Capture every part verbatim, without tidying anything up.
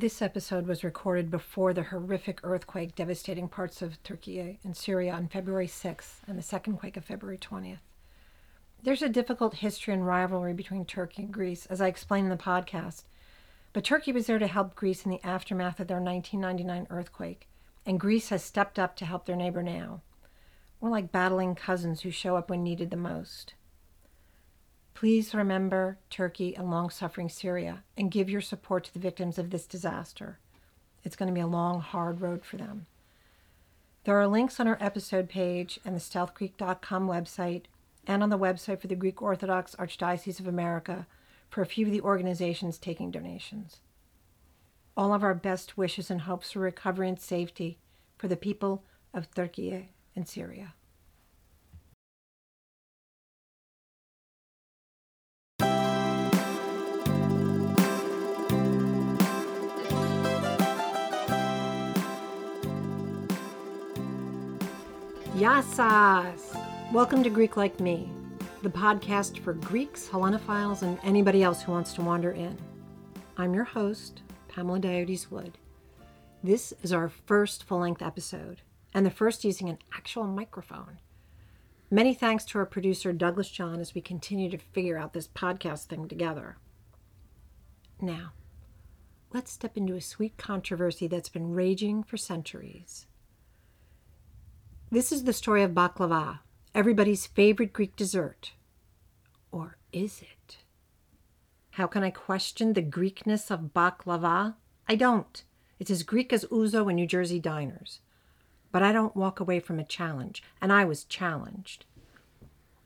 This episode was recorded before the horrific earthquake devastating parts of Turkey and Syria on February sixth and the second quake of February twentieth. There's a difficult history and rivalry between Turkey and Greece, as I explained in the podcast, but Turkey was there to help Greece in the aftermath of their nineteen ninety-nine earthquake, and Greece has stepped up to help their neighbor now. We're like battling cousins who show up when needed the most. Please remember Turkey and long-suffering Syria and give your support to the victims of this disaster. It's going to be a long, hard road for them. There are links on our episode page and the stealth greek dot com website, and on the website for the Greek Orthodox Archdiocese of America for a few of the organizations taking donations. All of our best wishes and hopes for recovery and safety for the people of Turkey and Syria. Yassas! Welcome to Greek Like Me, the podcast for Greeks, Hellenophiles, and anybody else who wants to wander in. I'm your host, Pamela Dioudes-Wood. This is our first full-length episode, and the first using an actual microphone. Many thanks to our producer, Douglas John, as we continue to figure out this podcast thing together. Now, let's step into a sweet controversy that's been raging for centuries. This is the story of baklava, everybody's favorite Greek dessert. Or is it? How can I question the Greekness of baklava? I don't. It's as Greek as ouzo and New Jersey diners. But I don't walk away from a challenge, and I was challenged.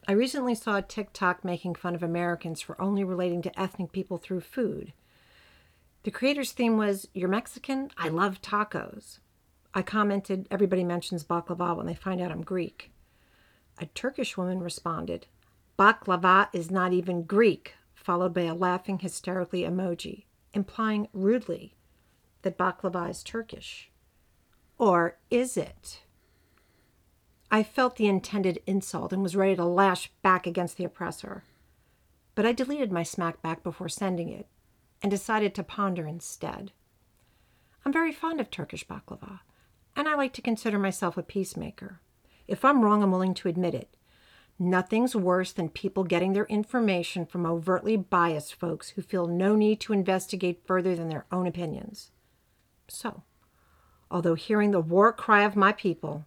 I recently saw a TikTok making fun of Americans for only relating to ethnic people through food. The creator's theme was, "You're Mexican? I love tacos." I commented, "Everybody mentions baklava when they find out I'm Greek." A Turkish woman responded, "Baklava is not even Greek," followed by a laughing, hysterically emoji, implying rudely that baklava is Turkish. Or is it? I felt the intended insult and was ready to lash back against the oppressor. But I deleted my smackback before sending it and decided to ponder instead. I'm very fond of Turkish baklava, and I like to consider myself a peacemaker. If I'm wrong, I'm willing to admit it. Nothing's worse than people getting their information from overtly biased folks who feel no need to investigate further than their own opinions. So, although hearing the war cry of my people,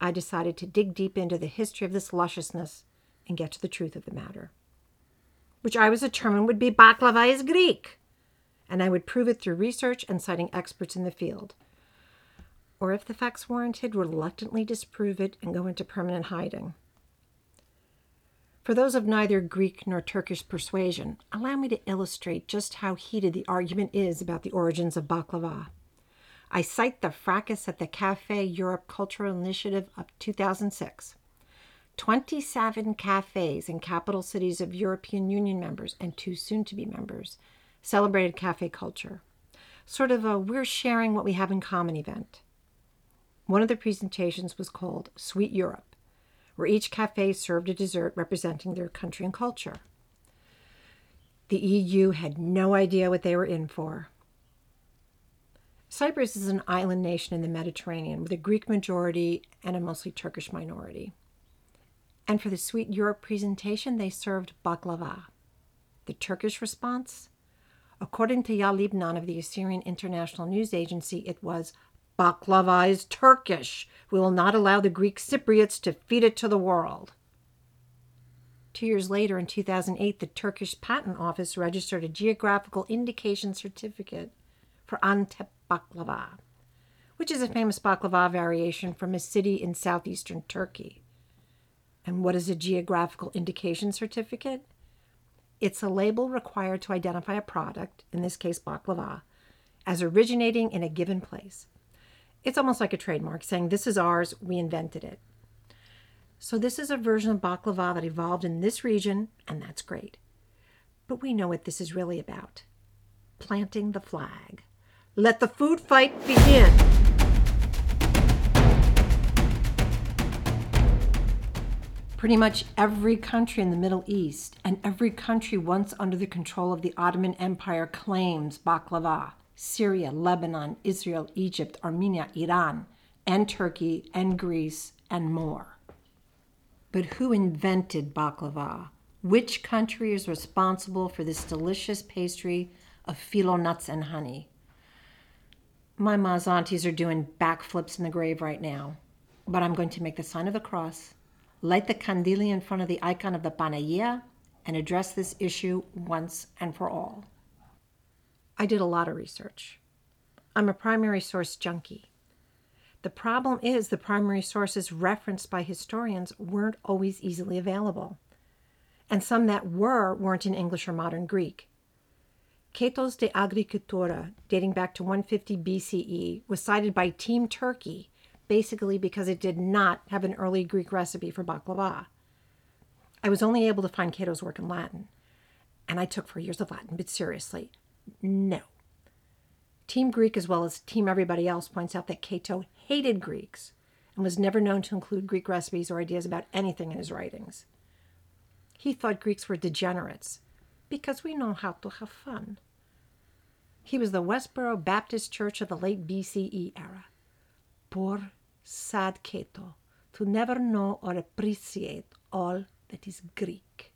I decided to dig deep into the history of this lusciousness and get to the truth of the matter, which I was determined would be baklava is Greek, and I would prove it through research and citing experts in the field. Or if the facts warranted, reluctantly disprove it and go into permanent hiding. For those of neither Greek nor Turkish persuasion, allow me to illustrate just how heated the argument is about the origins of baklava. I cite the fracas at the Café Europe Cultural Initiative of two thousand six. twenty-seven cafes in capital cities of European Union members and two soon-to-be members celebrated cafe culture. Sort of a we're sharing what we have in common event. One of the presentations was called Sweet Europe, where each cafe served a dessert representing their country and culture. The E U had no idea what they were in for. Cyprus is an island nation in the Mediterranean with a Greek majority and a mostly Turkish minority. And for the Sweet Europe presentation, they served baklava. The Turkish response? According to Yalibnan of the Assyrian International News Agency, it was, "Baklava is Turkish. We will not allow the Greek Cypriots to feed it to the world." Two years later, in two thousand eight, the Turkish Patent Office registered a geographical indication certificate for Antep Baklava, which is a famous baklava variation from a city in southeastern Turkey. And what is a geographical indication certificate? It's a label required to identify a product, in this case baklava, as originating in a given place. It's almost like a trademark, saying this is ours, we invented it. So this is a version of baklava that evolved in this region, and that's great. But we know what this is really about. Planting the flag. Let the food fight begin. Pretty much every country in the Middle East and every country once under the control of the Ottoman Empire claims baklava Syria, Lebanon, Israel, Egypt, Armenia, Iran, and Turkey, and Greece, and more. But who invented baklava? Which country is responsible for this delicious pastry of phyllo nuts and honey? My ma's aunties are doing backflips in the grave right now, but I'm going to make the sign of the cross, light the candili in front of the icon of the Panagia, and address this issue once and for all. I did a lot of research. I'm a primary source junkie. The problem is the primary sources referenced by historians weren't always easily available, and some that were weren't in English or modern Greek. Cetos de Agricultura, dating back to one fifty B C E, was cited by Team Turkey, basically because it did not have an early Greek recipe for baklava. I was only able to find Cato's work in Latin, and I took four years of Latin, but seriously, no. Team Greek, as well as Team Everybody Else, points out that Cato hated Greeks and was never known to include Greek recipes or ideas about anything in his writings. He thought Greeks were degenerates because we know how to have fun. He was the Westboro Baptist Church of the late B C E era. Poor, sad Cato, to never know or appreciate all that is Greek.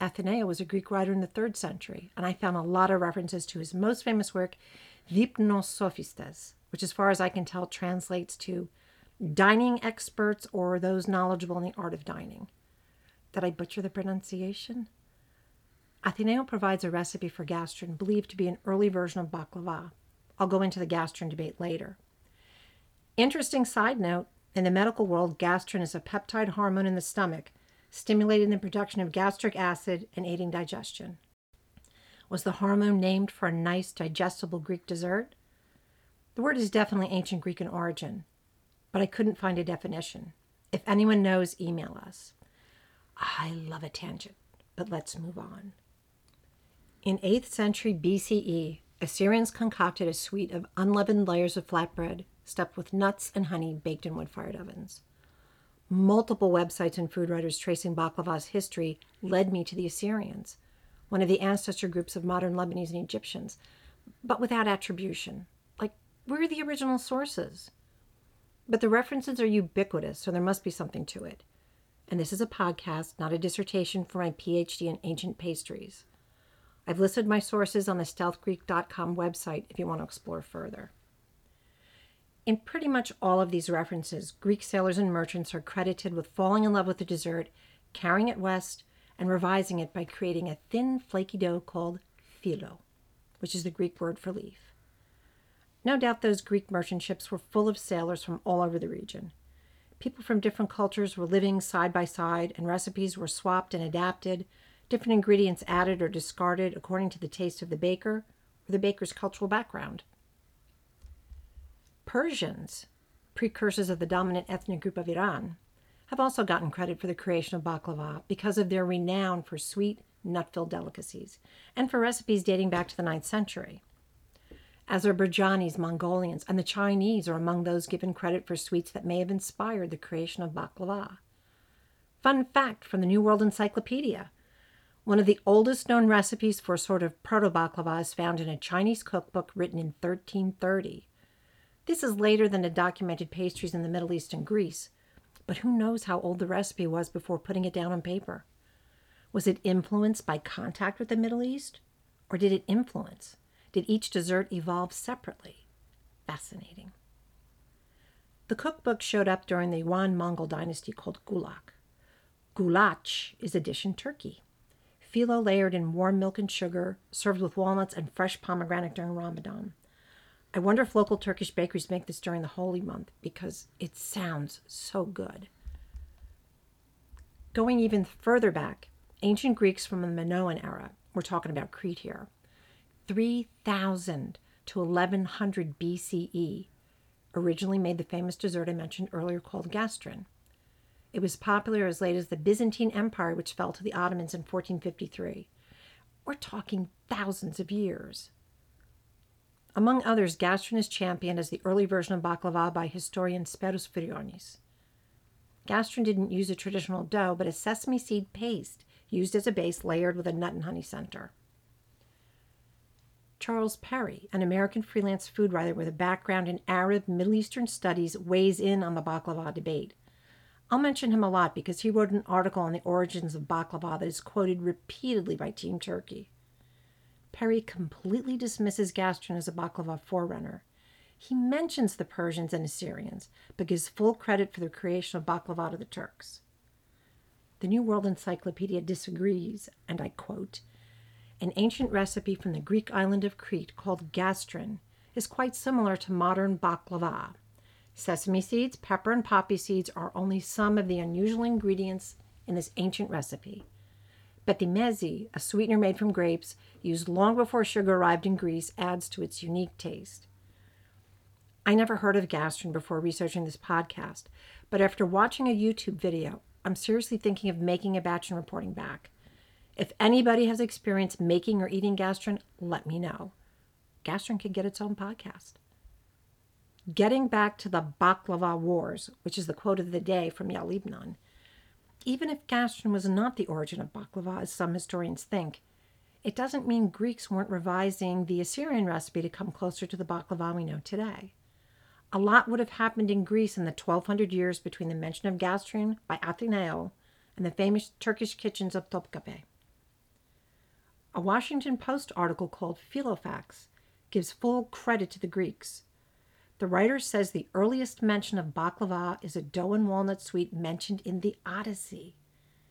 Athenaeus was a Greek writer in the third century, and I found a lot of references to his most famous work, Deipnosophistae, which, as far as I can tell, translates to dining experts or those knowledgeable in the art of dining. Did I butcher the pronunciation? Athenaeus provides a recipe for gastrin believed to be an early version of baklava. I'll go into the gastrin debate later. Interesting side note, in the medical world, gastrin is a peptide hormone in the stomach, stimulating the production of gastric acid and aiding digestion. Was the hormone named for a nice digestible Greek dessert? The word is definitely ancient Greek in origin, but I couldn't find a definition. If anyone knows, email us. I love a tangent, but let's move on. In eighth century B C E, Assyrians concocted a suite of unleavened layers of flatbread stuffed with nuts and honey baked in wood-fired ovens. Multiple websites and food writers tracing baklava's history led me to the Assyrians, one of the ancestor groups of modern Lebanese and Egyptians, but without attribution. Like, where are the original sources? But the references are ubiquitous, so there must be something to it. And this is a podcast, not a dissertation for my P H D in ancient pastries. I've listed my sources on the stealth greek dot com website if you want to explore further. In pretty much all of these references, Greek sailors and merchants are credited with falling in love with the dessert, carrying it west, and revising it by creating a thin, flaky dough called phyllo, which is the Greek word for leaf. No doubt those Greek merchant ships were full of sailors from all over the region. People from different cultures were living side by side, and recipes were swapped and adapted, different ingredients added or discarded according to the taste of the baker or the baker's cultural background. Persians, precursors of the dominant ethnic group of Iran, have also gotten credit for the creation of baklava because of their renown for sweet, nut-filled delicacies and for recipes dating back to the ninth century. Azerbaijanis, Mongolians, and the Chinese are among those given credit for sweets that may have inspired the creation of baklava. Fun fact from the New World Encyclopedia. One of the oldest known recipes for a sort of proto-baklava is found in a Chinese cookbook written in thirteen thirty. This is later than the documented pastries in the Middle East and Greece, but who knows how old the recipe was before putting it down on paper? Was it influenced by contact with the Middle East? Or did it influence? Did each dessert evolve separately? Fascinating. The cookbook showed up during the Yuan Mongol dynasty called Gulak. Gulaç is a dish in Turkey. Phyllo layered in warm milk and sugar, served with walnuts and fresh pomegranate during Ramadan. I wonder if local Turkish bakeries make this during the holy month, because it sounds so good. Going even further back, ancient Greeks from the Minoan era, we're talking about Crete here, three thousand to eleven hundred B C E, originally made the famous dessert I mentioned earlier called gastrin. It was popular as late as the Byzantine Empire, which fell to the Ottomans in fourteen fifty-three. We're talking thousands of years. Among others, gastrin is championed as the early version of baklava by historian Speros Vryonis. Gastrin didn't use a traditional dough, but a sesame seed paste used as a base layered with a nut and honey center. Charles Perry, an American freelance food writer with a background in Arab Middle Eastern studies, weighs in on the baklava debate. I'll mention him a lot because he wrote an article on the origins of baklava that is quoted repeatedly by Team Turkey. Perry completely dismisses Gastrin as a baklava forerunner. He mentions the Persians and Assyrians, but gives full credit for the creation of baklava to the Turks. The New World Encyclopedia disagrees, and I quote, "An ancient recipe from the Greek island of Crete called gastrin is quite similar to modern baklava. Sesame seeds, pepper, and poppy seeds are only some of the unusual ingredients in this ancient recipe. Petimezi, a sweetener made from grapes, used long before sugar arrived in Greece, adds to its unique taste." I never heard of gastrin before researching this podcast, but after watching a YouTube video, I'm seriously thinking of making a batch and reporting back. If anybody has experience making or eating gastrin, let me know. Gastrin could get its own podcast. Getting back to the Baklava Wars, which is the quote of the day from Yalibnan, even if gastrin was not the origin of baklava, as some historians think, it doesn't mean Greeks weren't revising the Assyrian recipe to come closer to the baklava we know today. A lot would have happened in Greece in the twelve hundred years between the mention of gastrin by Athenaeus and the famous Turkish kitchens of Topkapi. A Washington Post article called Phyllofacts gives full credit to the Greeks. The writer says the earliest mention of baklava is a dough and walnut sweet mentioned in the Odyssey,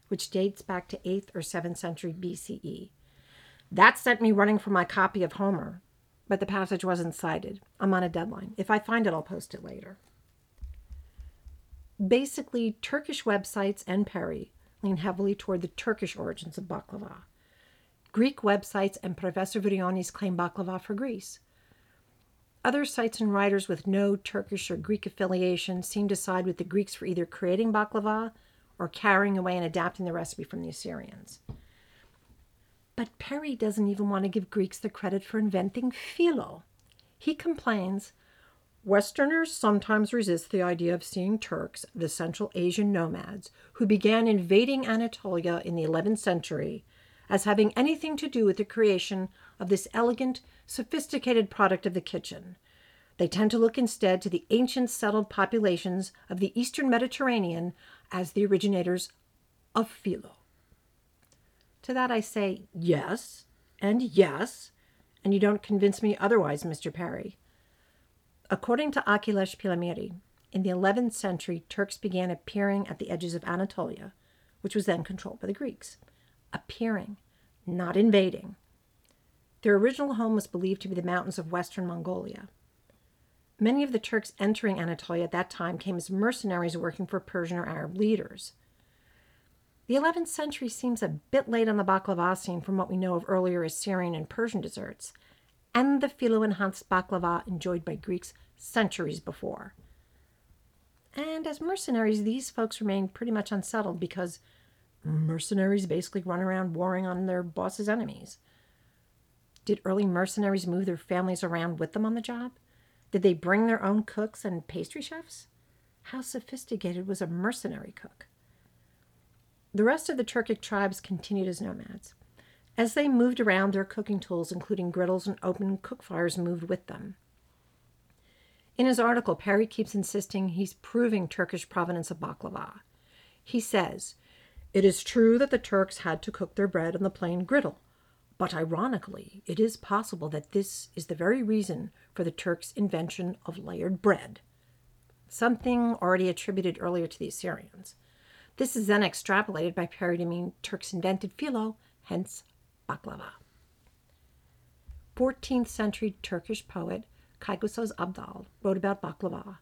which dates back to eighth or seventh century B C E. That sent me running for my copy of Homer, but the passage wasn't cited. I'm on a deadline. If I find it, I'll post it later. Basically, Turkish websites and Perry lean heavily toward the Turkish origins of baklava. Greek websites and Professor Vryonis claim baklava for Greece. Other sites and writers with no Turkish or Greek affiliation seem to side with the Greeks for either creating baklava or carrying away and adapting the recipe from the Assyrians. But Perry doesn't even want to give Greeks the credit for inventing Phyllo. He complains, "Westerners sometimes resist the idea of seeing Turks, the Central Asian nomads, who began invading Anatolia in the eleventh century, as having anything to do with the creation of this elegant, sophisticated product of the kitchen. They tend to look instead to the ancient settled populations of the Eastern Mediterranean as the originators of Phyllo." To that I say, yes, and yes, and you don't convince me otherwise, Mister Perry. According to Achilles Pilamiri, in the eleventh century, Turks began appearing at the edges of Anatolia, which was then controlled by the Greeks. Appearing, not invading. Their original home was believed to be the mountains of Western Mongolia. Many of the Turks entering Anatolia at that time came as mercenaries working for Persian or Arab leaders. The eleventh century seems a bit late on the baklava scene from what we know of earlier Assyrian and Persian desserts, and the phyllo-enhanced baklava enjoyed by Greeks centuries before. And as mercenaries, these folks remained pretty much unsettled because mercenaries basically run around warring on their boss's enemies. Did early mercenaries move their families around with them on the job? Did they bring their own cooks and pastry chefs? How sophisticated was a mercenary cook? The rest of the Turkic tribes continued as nomads. As they moved around, their cooking tools, including griddles and open cook fires, moved with them. In his article, Perry keeps insisting he's proving Turkish provenance of baklava. He says, "It is true that the Turks had to cook their bread on the plain griddle, but ironically, it is possible that this is the very reason for the Turks' invention of layered bread," something already attributed earlier to the Assyrians. This is then extrapolated by Perry to mean Turks invented phyllo, hence baklava. fourteenth century Turkish poet Kaygusuz Abdal wrote about baklava,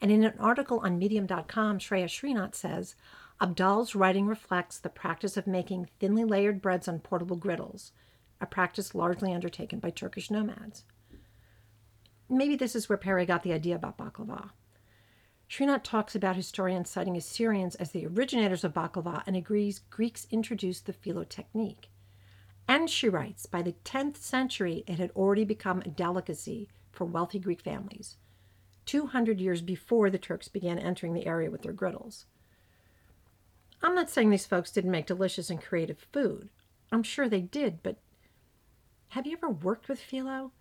and in an article on Medium dot com, Shreya Srinath says, "Abdal's writing reflects the practice of making thinly layered breads on portable griddles, a practice largely undertaken by Turkish nomads." Maybe this is where Perry got the idea about baklava. Srinath talks about historians citing Assyrians as the originators of baklava and agrees Greeks introduced the phyllo technique. And she writes, by the tenth century, it had already become a delicacy for wealthy Greek families, two hundred years before the Turks began entering the area with their griddles. I'm not saying these folks didn't make delicious and creative food. I'm sure they did, but Have you ever worked with Phyllo?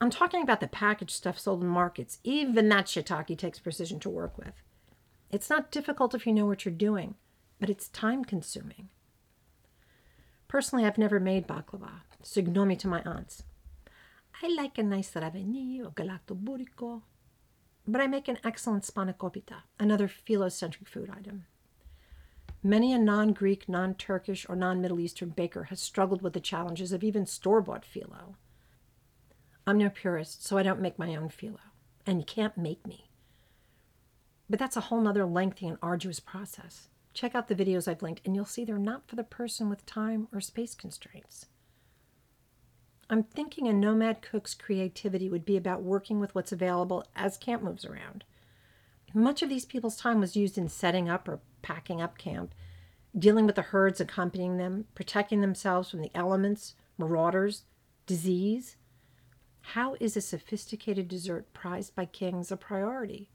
I'm talking about the packaged stuff sold in markets. Even that shiitake takes precision to work with. It's not difficult if you know what you're doing, but it's time-consuming. Personally, I've never made baklava. Signomi to my aunts. I like a nice raveni or galacto burrico, but I make an excellent spanakopita, another Phyllo-centric food item. Many a non-Greek, non-Turkish, or non-Middle Eastern baker has struggled with the challenges of even store-bought Phyllo. I'm no purist, so I don't make my own Phyllo, and you can't make me. But that's a whole nother lengthy and arduous process. Check out the videos I've linked, and you'll see they're not for the person with time or space constraints. I'm thinking a nomad cook's creativity would be about working with what's available as camp moves around. Much of these people's time was used in setting up or packing up camp, dealing with the herds accompanying them, protecting themselves from the elements, marauders, disease. How is a sophisticated dessert prized by kings a priority,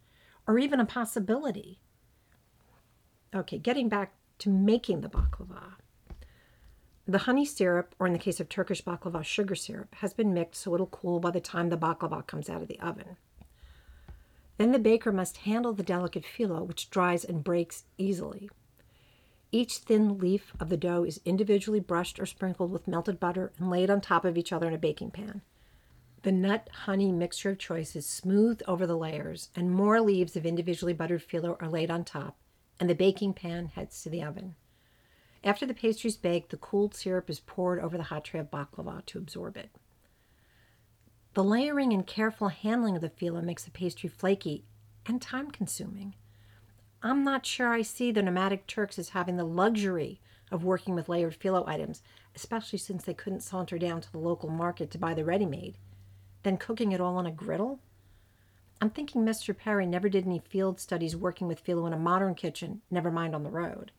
or even a possibility? Okay, getting back to making the baklava. The honey syrup, or in the case of Turkish baklava, sugar syrup, has been mixed so it'll cool by the time the baklava comes out of the oven. Then the baker must handle the delicate phyllo, which dries and breaks easily. Each thin leaf of the dough is individually brushed or sprinkled with melted butter and laid on top of each other in a baking pan. The nut-honey mixture of choice is smoothed over the layers, and more leaves of individually buttered phyllo are laid on top, and the baking pan heads to the oven. After the pastry's baked, the cooled syrup is poured over the hot tray of baklava to absorb it. The layering and careful handling of the phyllo makes the pastry flaky and time-consuming. I'm not sure I see the nomadic Turks as having the luxury of working with layered phyllo items, especially since they couldn't saunter down to the local market to buy the ready-made, then cooking it all on a griddle. I'm thinking Mister Perry never did any field studies working with phyllo in a modern kitchen, never mind on the road.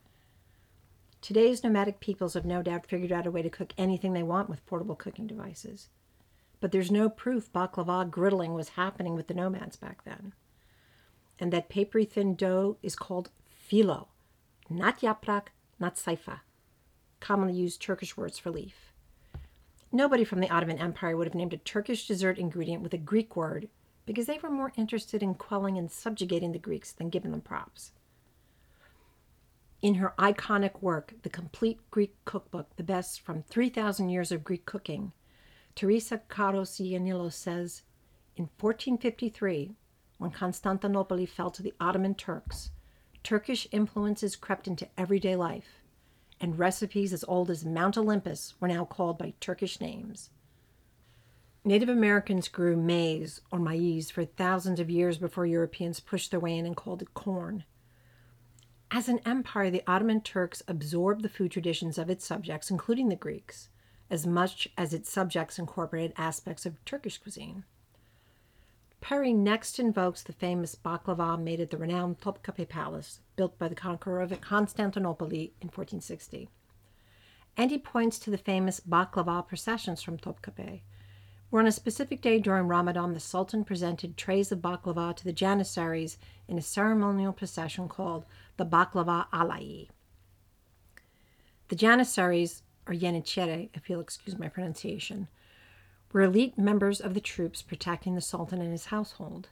Today's nomadic peoples have no doubt figured out a way to cook anything they want with portable cooking devices. But there's no proof baklava griddling was happening with the nomads back then. And that papery thin dough is called phyllo, not yaprak, not sayfa, commonly used Turkish words for leaf. Nobody from the Ottoman Empire would have named a Turkish dessert ingredient with a Greek word because they were more interested in quelling and subjugating the Greeks than giving them props. In her iconic work, The Complete Greek Cookbook, the best from three thousand years of Greek cooking, Teresa Carlos Iannillo says, in fourteen fifty-three, when Constantinople fell to the Ottoman Turks, Turkish influences crept into everyday life, and recipes as old as Mount Olympus were now called by Turkish names. Native Americans grew maize, or maize, for thousands of years before Europeans pushed their way in and called it corn. As an empire, the Ottoman Turks absorbed the food traditions of its subjects, including the Greeks, as much as its subjects incorporated aspects of Turkish cuisine. Perry next invokes the famous baklava made at the renowned Topkapi Palace, built by the conqueror of Constantinople in fourteen sixty. And he points to the famous baklava processions from Topkapi, where on a specific day during Ramadan, the Sultan presented trays of baklava to the Janissaries in a ceremonial procession called the Baklava Alayi. The Janissaries, or Yenicheri, if you'll excuse my pronunciation, were elite members of the troops protecting the Sultan and his household.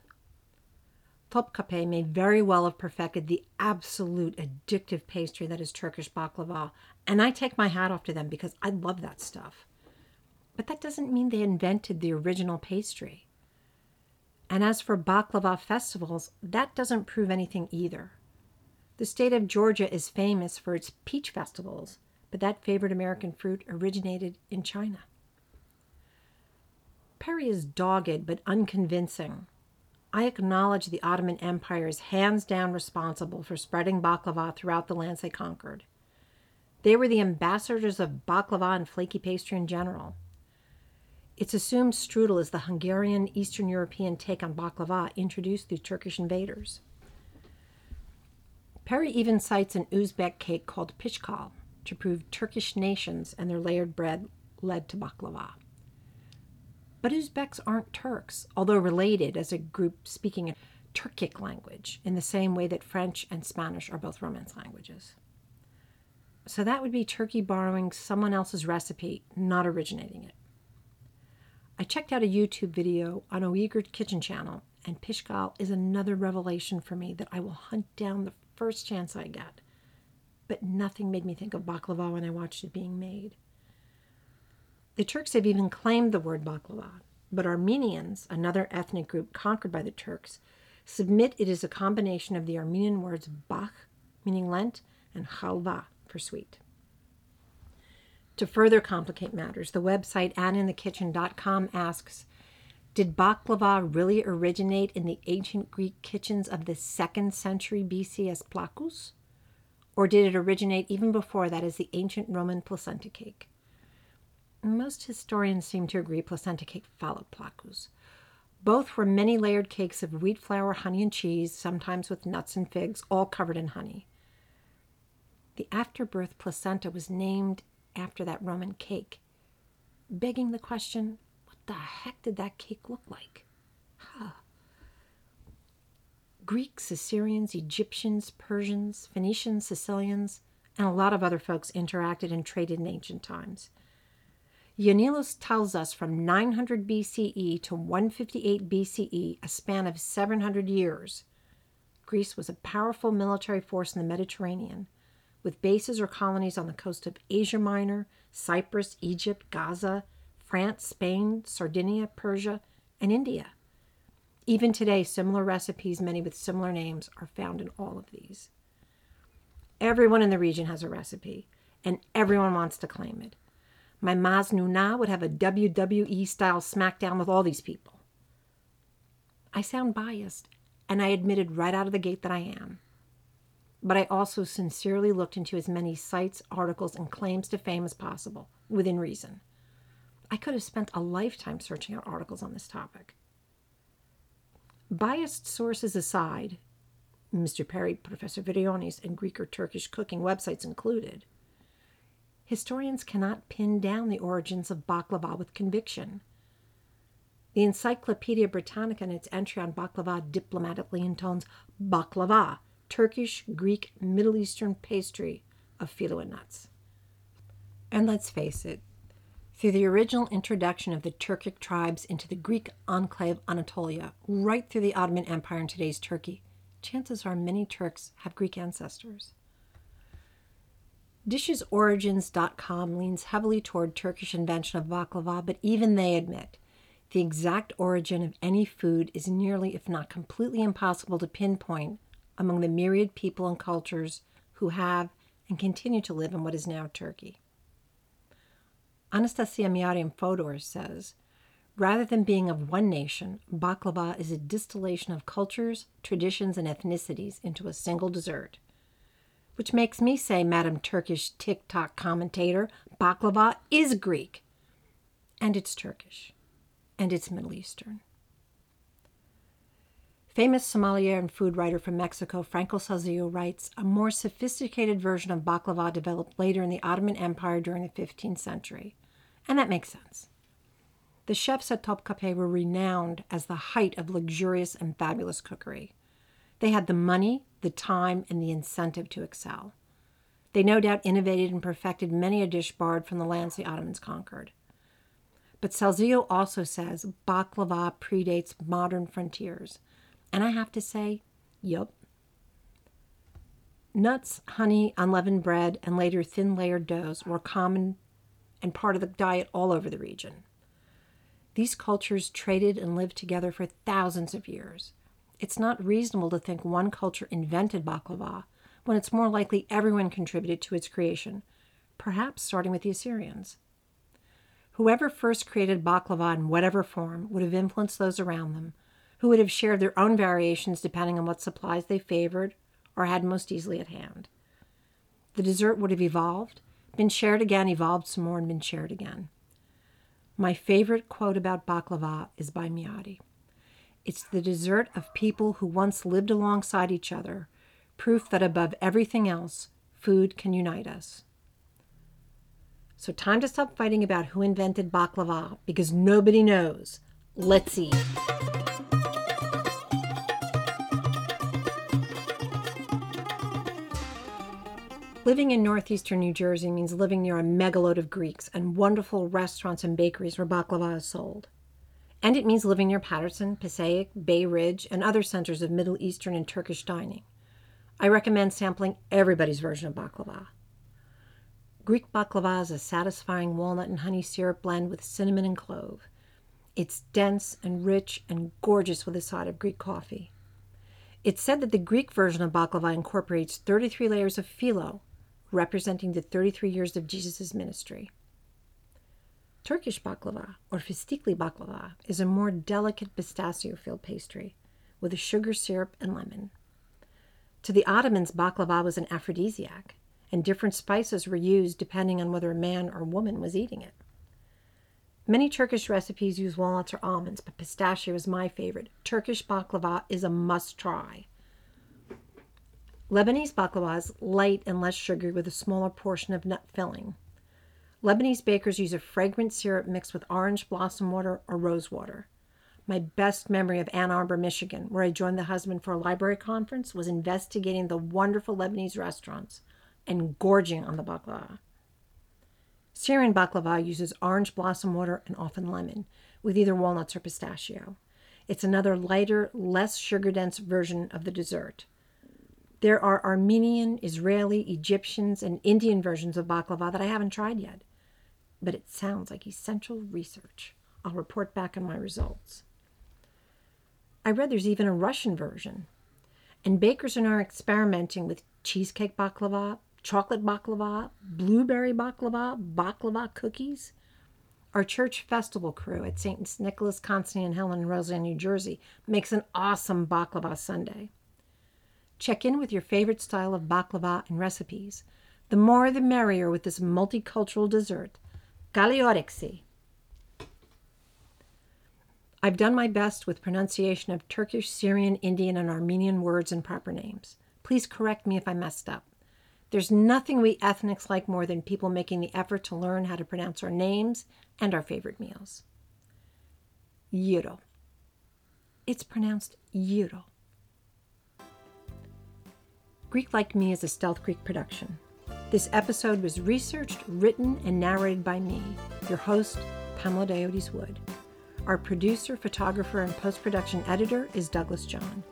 Topkapi may very well have perfected the absolute addictive pastry that is Turkish baklava, and I take my hat off to them because I love that stuff. But that doesn't mean they invented the original pastry. And as for baklava festivals, that doesn't prove anything either. The state of Georgia is famous for its peach festivals, but that favorite American fruit originated in China. Perry is dogged but unconvincing. I acknowledge the Ottoman Empire is hands down responsible for spreading baklava throughout the lands they conquered. They were the ambassadors of baklava and flaky pastry in general. It's assumed strudel is the Hungarian Eastern European take on baklava introduced through Turkish invaders. Perry even cites an Uzbek cake called Pishkal to prove Turkish nations and their layered bread led to baklava. But Uzbeks aren't Turks, although related as a group speaking a Turkic language in the same way that French and Spanish are both Romance languages. So that would be Turkey borrowing someone else's recipe, not originating it. I checked out a YouTube video on a Uyghur kitchen channel, and Pishkal is another revelation for me that I will hunt down the first chance I get. But nothing made me think of baklava when I watched it being made. The Turks have even claimed the word baklava, but Armenians, another ethnic group conquered by the Turks, submit it is a combination of the Armenian words bak, meaning Lent, and halva, for sweet. To further complicate matters, the website ad in the kitchen dot com asks, did baklava really originate in the ancient Greek kitchens of the second century B C as plakus? Or did it originate even before that as the ancient Roman placenta cake? Most historians seem to agree placenta cake followed plakus. Both were many layered cakes of wheat flour, honey, and cheese, sometimes with nuts and figs, all covered in honey. The afterbirth placenta was named after that Roman cake, begging the question, what the heck did that cake look like? Huh. Greeks, Assyrians, Egyptians, Persians, Phoenicians, Sicilians, and a lot of other folks interacted and traded in ancient times. Iannillo tells us from nine hundred B C E to one fifty-eight B C E, a span of seven hundred years, Greece was a powerful military force in the Mediterranean, with bases or colonies on the coast of Asia Minor, Cyprus, Egypt, Gaza, France, Spain, Sardinia, Persia, and India. Even today, similar recipes, many with similar names, are found in all of these. Everyone in the region has a recipe, and everyone wants to claim it. My Maz Nuna would have a W W E-style smackdown with all these people. I sound biased, and I admitted right out of the gate that I am. But I also sincerely looked into as many sites, articles, and claims to fame as possible, within reason. I could have spent a lifetime searching out articles on this topic. Biased sources aside, Mister Perry, Professor Vryonis, and Greek or Turkish cooking websites included, historians cannot pin down the origins of baklava with conviction. The Encyclopedia Britannica in its entry on baklava diplomatically intones baklava, Turkish, Greek, Middle Eastern pastry of phyllo and nuts. And let's face it, through the original introduction of the Turkic tribes into the Greek enclave Anatolia, right through the Ottoman Empire in today's Turkey, chances are many Turks have Greek ancestors. dishes origins dot com leans heavily toward Turkish invention of baklava, but even they admit the exact origin of any food is nearly, if not completely, impossible to pinpoint among the myriad people and cultures who have and continue to live in what is now Turkey. Anastasia Miarim Fodor says, rather than being of one nation, baklava is a distillation of cultures, traditions, and ethnicities into a single dessert. Which makes me say, Madam Turkish TikTok commentator, baklava is Greek. And it's Turkish. And it's Middle Eastern. Famous sommelier and food writer from Mexico, Franco Salzillo, writes, a more sophisticated version of baklava developed later in the Ottoman Empire during the fifteenth century. And that makes sense. The chefs at Topkapi were renowned as the height of luxurious and fabulous cookery. They had the money, the time, and the incentive to excel. They no doubt innovated and perfected many a dish borrowed from the lands the Ottomans conquered. But Salzillo also says baklava predates modern frontiers. And I have to say, yup. Nuts, honey, unleavened bread, and later thin layered doughs were common and part of the diet all over the region. These cultures traded and lived together for thousands of years. It's not reasonable to think one culture invented baklava when it's more likely everyone contributed to its creation, perhaps starting with the Assyrians. Whoever first created baklava in whatever form would have influenced those around them, who would have shared their own variations depending on what supplies they favored or had most easily at hand. The dessert would have evolved, been shared again, evolved some more, and been shared again. My favorite quote about baklava is by Miyadi. It's the dessert of people who once lived alongside each other, proof that above everything else, food can unite us. So time to stop fighting about who invented baklava, because nobody knows. Let's eat. Living in northeastern New Jersey means living near a megalode of Greeks and wonderful restaurants and bakeries where baklava is sold. and it means living near Patterson, Passaic, Bay Ridge, and other centers of Middle Eastern and Turkish dining. I recommend sampling everybody's version of baklava. Greek baklava is a satisfying walnut and honey syrup blend with cinnamon and clove. It's dense and rich and gorgeous with a side of Greek coffee. It's said that the Greek version of baklava incorporates thirty-three layers of phyllo, representing the thirty-three years of Jesus' ministry. Turkish baklava, or fistikli baklava, is a more delicate pistachio-filled pastry with a sugar syrup and lemon. To the Ottomans, baklava was an aphrodisiac, and different spices were used depending on whether a man or woman was eating it. Many Turkish recipes use walnuts or almonds, but pistachio is my favorite. Turkish baklava is a must-try. Lebanese baklava is light and less sugary with a smaller portion of nut filling. Lebanese bakers use a fragrant syrup mixed with orange blossom water or rose water. My best memory of Ann Arbor, Michigan, where I joined the husband for a library conference, was investigating the wonderful Lebanese restaurants and gorging on the baklava. Syrian baklava uses orange blossom water and often lemon, with either walnuts or pistachio. It's another lighter, less sugar-dense version of the dessert. There are Armenian, Israeli, Egyptian, and Indian versions of baklava that I haven't tried yet, but it sounds like essential research. I'll report back on my results. I read there's even a Russian version, and bakers are now experimenting with cheesecake baklava, chocolate baklava, blueberry baklava, baklava cookies. Our church festival crew at Saint Nicholas, Constantine, and Helen in Roseland, New Jersey makes an awesome baklava sundae. Check in with your favorite style of baklava and recipes. The more the merrier with this multicultural dessert. Kalioreksi. I've done my best with pronunciation of Turkish, Syrian, Indian, and Armenian words and proper names. Please correct me if I messed up. There's nothing we ethnics like more than people making the effort to learn how to pronounce our names and our favorite meals. Gyro. It's pronounced gyro. Greek Like Me is a Stealth Greek production. This episode was researched, written, and narrated by me, your host, Pamela Dioudes-Wood. Our producer, photographer, and post-production editor is Douglas John.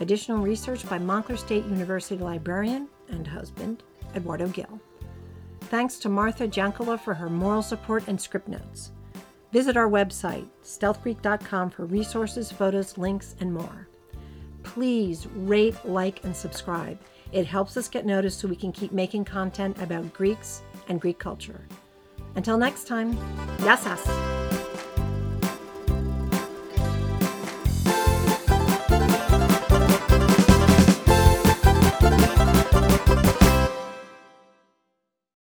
Additional research by Montclair State University librarian and husband, Eduardo Gill. Thanks to Martha Jankula for her moral support and script notes. Visit our website, stealth greek dot com, for resources, photos, links, and more. Please rate, like, and subscribe. It helps us get noticed so we can keep making content about Greeks and Greek culture. Until next time, yassas!